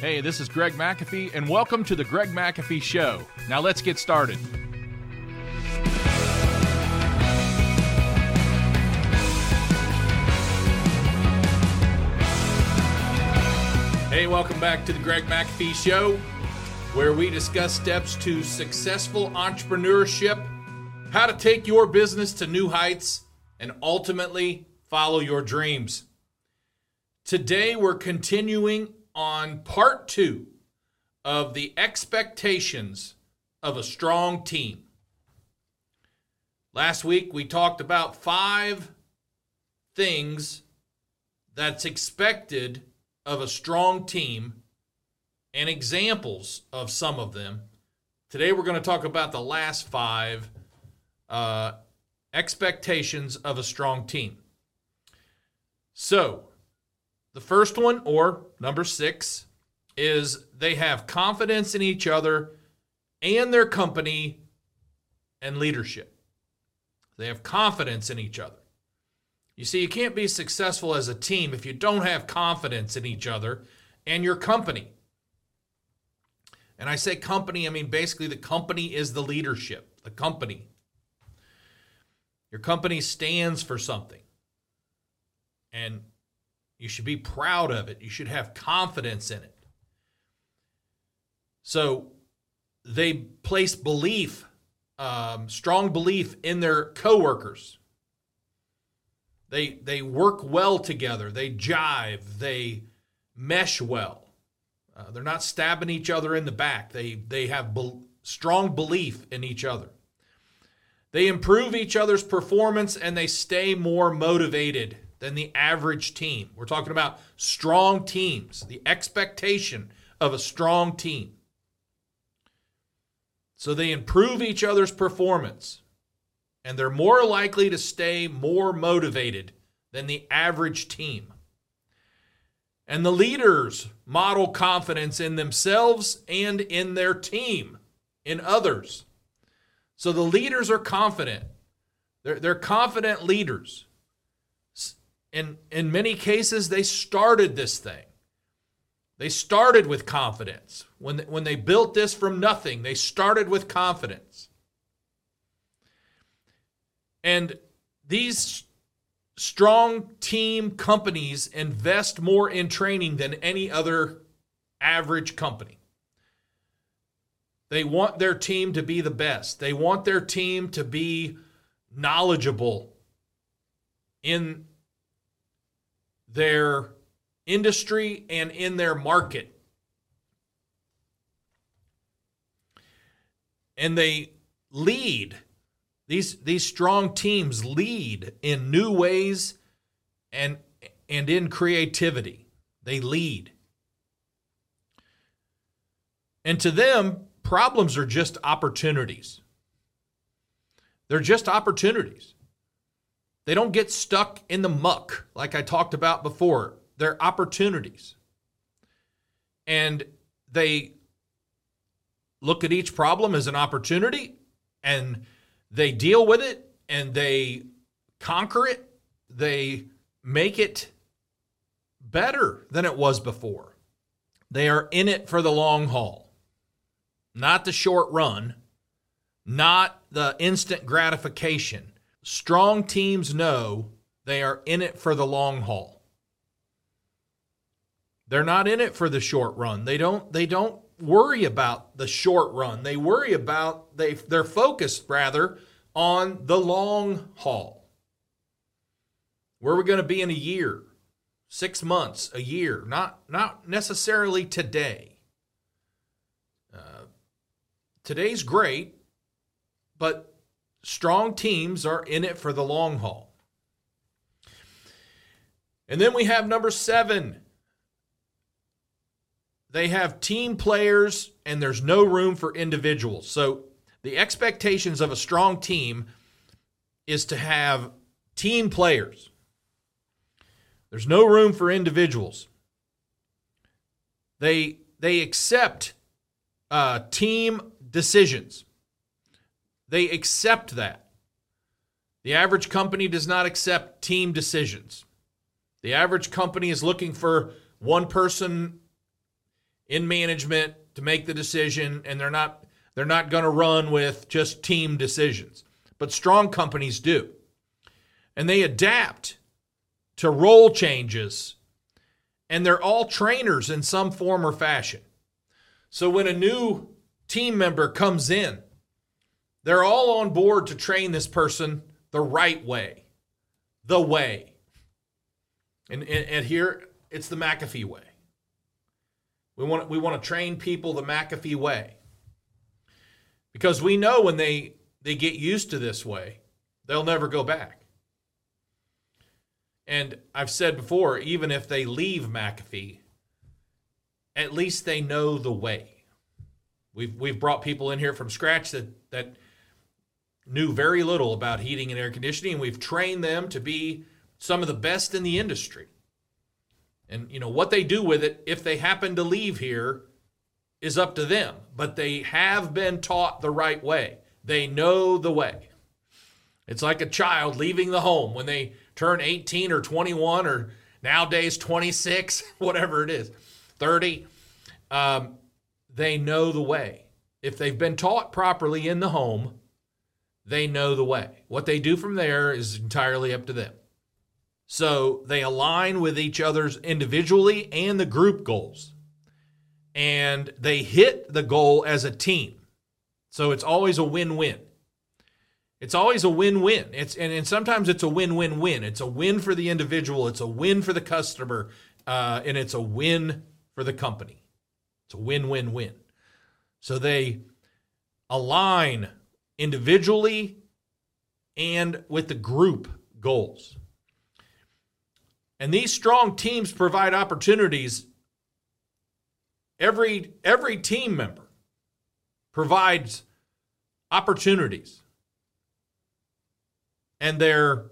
Hey, this is Greg McAfee, and welcome to The Greg McAfee Show. Now let's get started. Hey, welcome back to The Greg McAfee Show, where we discuss steps to successful entrepreneurship, how to take your business to new heights, and ultimately follow your dreams. Today, we're continuing on part two of the expectations of a strong team. Last week, we talked about 5 things that's expected of a strong team and examples of some of them. Today, we're going to talk about the last 5 expectations of a strong team. So, the first one, or number 6, is they have confidence in each other and their company and leadership. They have confidence in each other. You see, you can't be successful as a team if you don't have confidence in each other and your company. And I say company, I mean basically the company is the leadership, the company. Your company stands for something. And you should be proud of it. You should have confidence in it. So they place belief, strong belief in their coworkers. They work well together. They jive. They mesh well. They're not stabbing each other in the back. They have strong belief in each other. They improve each other's performance and they stay more motivated than the average team. We're talking about strong teams, the expectation of a strong team. So they improve each other's performance, and they're more likely to stay more motivated than the average team. And the leaders model confidence in themselves and in their team, in others. So the leaders are confident. They're confident leaders. And in many cases, they started this thing. They started with confidence. When they built this from nothing, they started with confidence. And these strong team companies invest more in training than any other average company. They want their team to be the best. They want their team to be knowledgeable in their industry and in their market. And they lead. These strong teams lead in new ways and in creativity. They lead. And to them, problems are just opportunities. They're just opportunities. They don't get stuck in the muck, like I talked about before. They're opportunities. And they look at each problem as an opportunity, and they deal with it, and they conquer it. They make it better than it was before. They are in it for the long haul, not the short run, not the instant gratification. Strong teams know they are in it for the long haul. They're not in it for the short run. They don't worry about the short run. They worry about they're focused rather on the long haul. Where are we going to be in a year, 6 months, a year? Not necessarily today. Today's great, but strong teams are in it for the long haul. And then we have number 7. They have team players and there's no room for individuals. So the expectations of a strong team is to have team players. There's no room for individuals. They accept team decisions. They accept that. The average company does not accept team decisions. The average company is looking for one person in management to make the decision, and they're not going to run with just team decisions. But strong companies do. And they adapt to role changes, and they're all trainers in some form or fashion. So when a new team member comes in, they're all on board to train this person the right way, the way. And here, it's the McAfee way. We want to train people the McAfee way. Because we know when they get used to this way, they'll never go back. And I've said before, even if they leave McAfee, at least they know the way. We've brought people in here from scratch that knew very little about heating and air conditioning, and we've trained them to be some of the best in the industry. And, you know, what they do with it, if they happen to leave here, is up to them. But they have been taught the right way. They know the way. It's like a child leaving the home when they turn 18 or 21 or nowadays 26, whatever it is, 30. They know the way. If they've been taught properly in the home, they know the way. What they do from there is entirely up to them. So they align with each other's individually and the group goals. And they hit the goal as a team. So it's always a win-win. It's always a win-win. And sometimes it's a win-win-win. It's a win for the individual. It's a win for the customer. And it's a win for the company. It's a win-win-win. So they align individually and with the group goals. And these strong teams provide opportunities. Every team member provides opportunities. And they're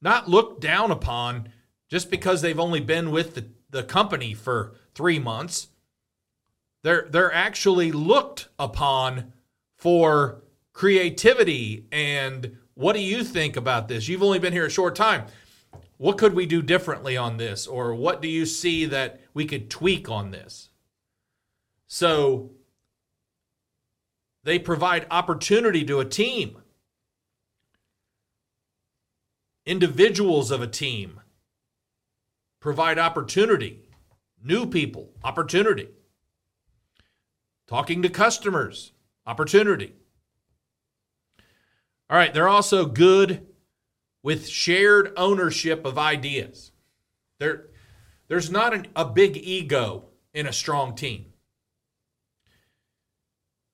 not looked down upon just because they've only been with the company for 3 months. They're actually looked upon for creativity and what do you think about this? You've only been here a short time. What could we do differently on this? Or what do you see that we could tweak on this? So they provide opportunity to a team. Individuals of a team provide opportunity. New people, opportunity. Talking to customers, opportunity. All right, they're also good with shared ownership of ideas. There's not a big ego in a strong team.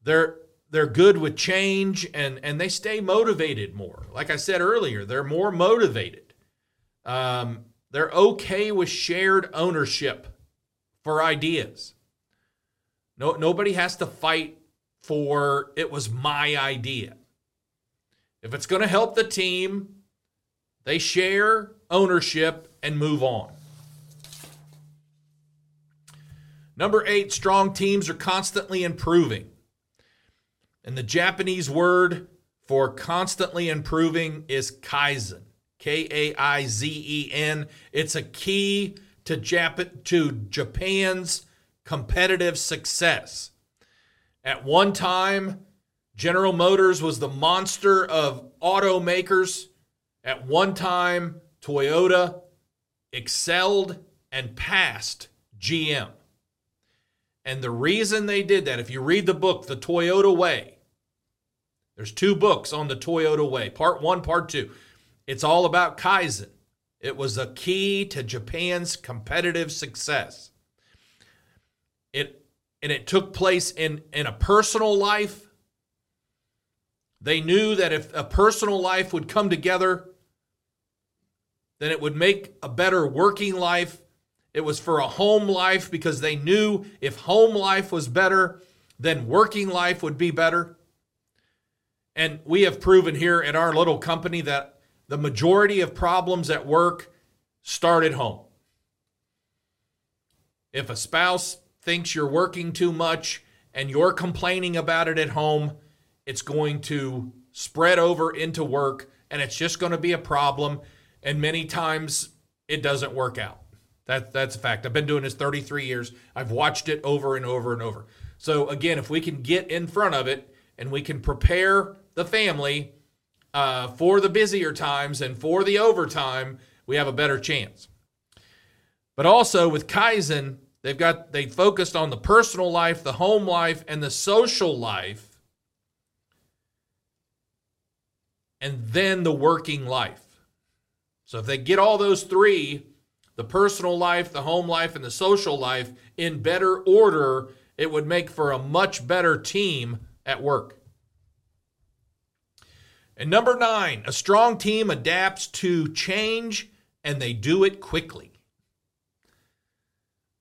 They're good with change and they stay motivated more. Like I said earlier, they're more motivated. They're okay with shared ownership for ideas. Nobody has to fight for it was my idea. If it's going to help the team, they share ownership and move on. Number 8, strong teams are constantly improving. And the Japanese word for constantly improving is Kaizen, K-A-I-Z-E-N. It's a key to Japan's competitive success. At one time, General Motors was the monster of automakers. At one time, Toyota excelled and passed GM. And the reason they did that, if you read the book, The Toyota Way, there's 2 books on The Toyota Way, part 1, part 2. It's all about Kaizen. It was a key to Japan's competitive success. It took place in a personal life. They knew that if a personal life would come together, then it would make a better working life. It was for a home life because they knew if home life was better, then working life would be better. And we have proven here at our little company that the majority of problems at work start at home. If a spouse thinks you're working too much and you're complaining about it at home, it's going to spread over into work, and it's just going to be a problem, and many times it doesn't work out. That's a fact. I've been doing this 33 years. I've watched it over and over and over. So again, if we can get in front of it and we can prepare the family for the busier times and for the overtime, we have a better chance. But also with Kaizen, they focused on the personal life, the home life, and the social life, and then the working life. So if they get all those three, the personal life, the home life, and the social life, in better order, it would make for a much better team at work. And number 9, a strong team adapts to change and they do it quickly.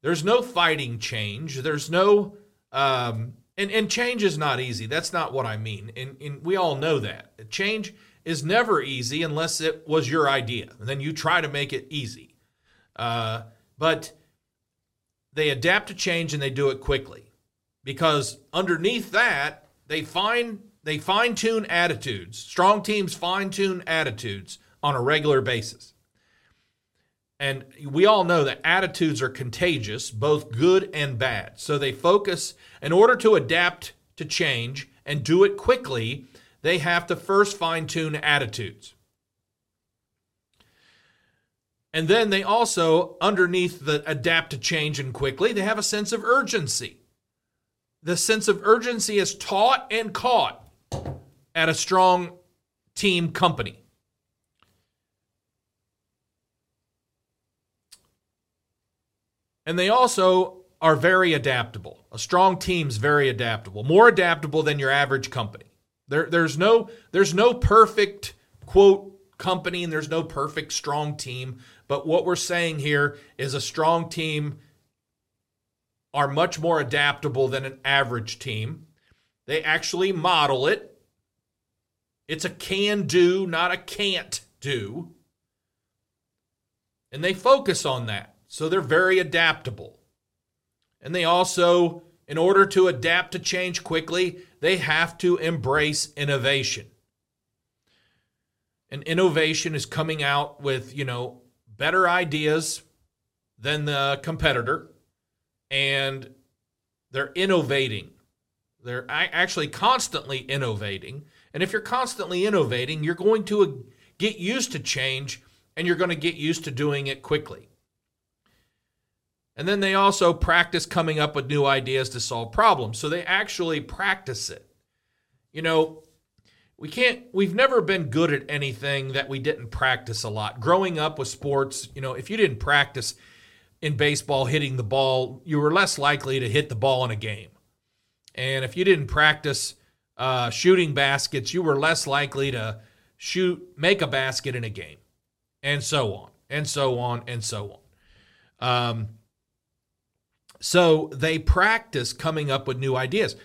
There's no fighting change. There's no, and change is not easy. That's not what I mean. And we all know that. Change is never easy unless it was your idea. And then you try to make it easy. But they adapt to change and they do it quickly, because underneath that, they fine-tune attitudes. Strong teams fine-tune attitudes on a regular basis. And we all know that attitudes are contagious, both good and bad. So they focus, in order to adapt to change and do it quickly, they have to first fine-tune attitudes. And then they also, underneath the adapt to change and quickly, they have a sense of urgency. The sense of urgency is taught and caught at a strong team company. And they also are very adaptable. A strong team's very adaptable, more adaptable than your average company. There's no perfect, quote, company, and there's no perfect strong team. But what we're saying here is a strong team are much more adaptable than an average team. They actually model it. It's a can do, not a can't do. And they focus on that. So they're very adaptable. And they also, in order to adapt to change quickly, they have to embrace innovation. And innovation is coming out with, better ideas than the competitor, and they're innovating. They're actually constantly innovating. And if you're constantly innovating, you're going to get used to change, and you're going to get used to doing it quickly. And then they also practice coming up with new ideas to solve problems. So they actually practice it. We've never been good at anything that we didn't practice a lot. Growing up with sports, if you didn't practice in baseball hitting the ball, you were less likely to hit the ball in a game. And if you didn't practice shooting baskets, you were less likely to make a basket in a game, and so on, and so on, and so on. So they practice coming up with new ideas.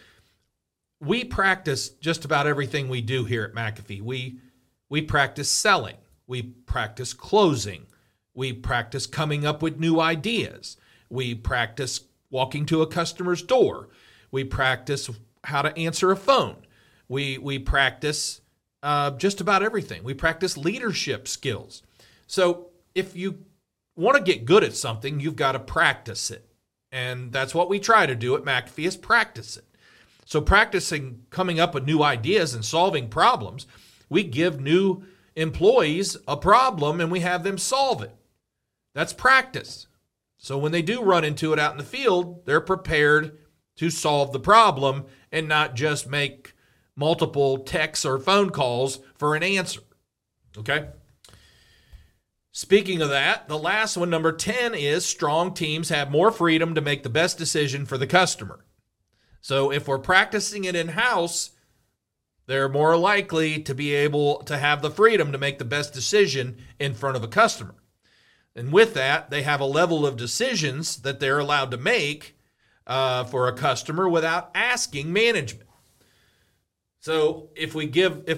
We practice just about everything we do here at McAfee. We practice selling. We practice closing. We practice coming up with new ideas. We practice walking to a customer's door. We practice how to answer a phone. We practice just about everything. We practice leadership skills. So if you want to get good at something, you've got to practice it. And that's what we try to do at McAfee, is practice it. So practicing coming up with new ideas and solving problems, we give new employees a problem and we have them solve it. That's practice. So when they do run into it out in the field, they're prepared to solve the problem and not just make multiple texts or phone calls for an answer. Okay? Speaking of that, the last one, number 10, is strong teams have more freedom to make the best decision for the customer. So if we're practicing it in-house, they're more likely to be able to have the freedom to make the best decision in front of a customer. And with that, they have a level of decisions that they're allowed to make for a customer without asking management. So if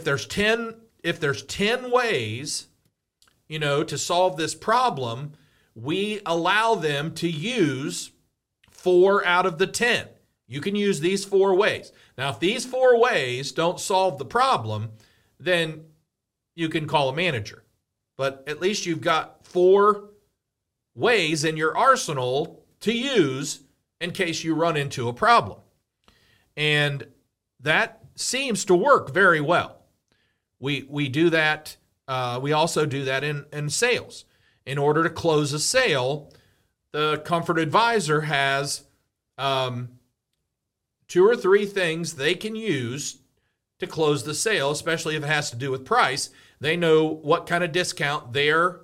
there's 10 ways, to solve this problem, we allow them to use 4 out of the 10. You can use these 4 ways. Now, if these 4 ways don't solve the problem, then you can call a manager. But at least you've got 4 ways in your arsenal to use in case you run into a problem. And that seems to work very well. We do that. We also do that in sales. In order to close a sale, the Comfort Advisor has two or three things they can use to close the sale, especially if it has to do with price. They know what kind of discount they're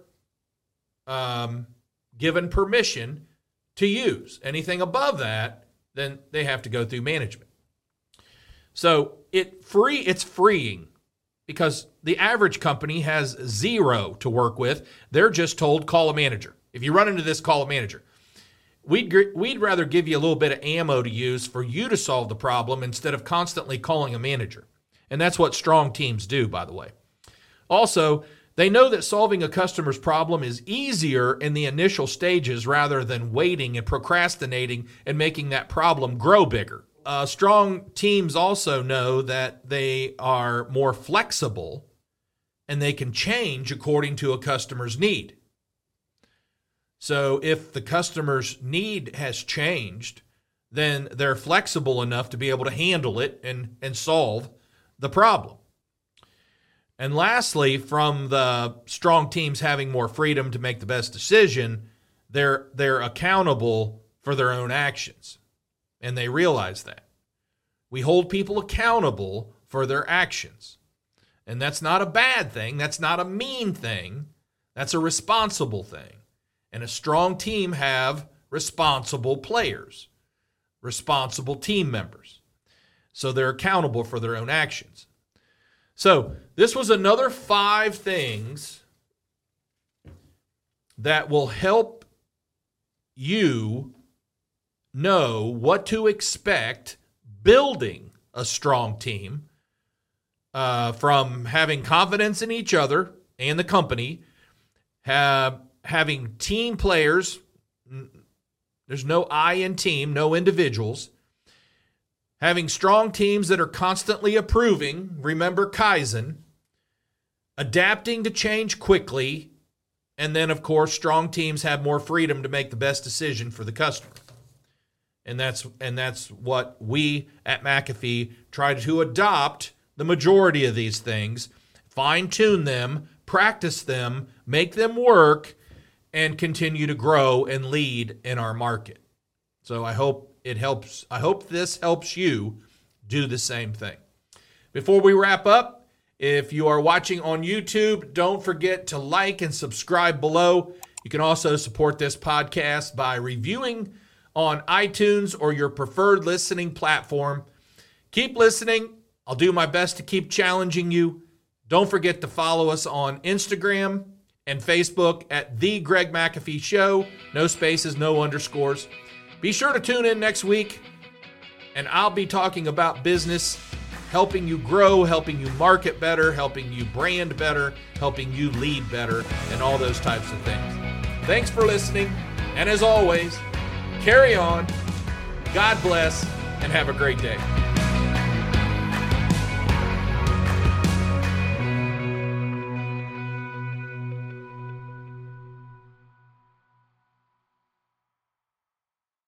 given permission to use. Anything above that, then they have to go through management. So it's freeing, because the average company has zero to work with. They're just told, call a manager. If you run into this, call a manager. We'd rather give you a little bit of ammo to use for you to solve the problem instead of constantly calling a manager. And that's what strong teams do, by the way. Also, they know that solving a customer's problem is easier in the initial stages rather than waiting and procrastinating and making that problem grow bigger. Strong teams also know that they are more flexible and they can change according to a customer's need. So if the customer's need has changed, then they're flexible enough to be able to handle it and solve the problem. And lastly, from the strong teams having more freedom to make the best decision, they're accountable for their own actions. And they realize that. We hold people accountable for their actions. And that's not a bad thing. That's not a mean thing. That's a responsible thing. And a strong team have responsible players, responsible team members. So they're accountable for their own actions. So this was another 5 things that will help you know what to expect building a strong team, from having confidence in each other and the company, having team players. There's no I in team, no individuals. Having strong teams that are constantly approving. Remember Kaizen. Adapting to change quickly. And then, of course, strong teams have more freedom to make the best decision for the customer. And that's what we at McAfee try to adopt, the majority of these things, fine-tune them, practice them, make them work, and continue to grow and lead in our market. So I hope it helps. I hope this helps you do the same thing. Before we wrap up, if you are watching on YouTube, don't forget to like and subscribe below. You can also support this podcast by reviewing on iTunes or your preferred listening platform. Keep listening. I'll do my best to keep challenging you. Don't forget to follow us on Instagram and Facebook at The Greg McAfee Show. No spaces, no underscores. Be sure to tune in next week, and I'll be talking about business, helping you grow, helping you market better, helping you brand better, helping you lead better, and all those types of things. Thanks for listening, and as always, carry on, God bless, and have a great day.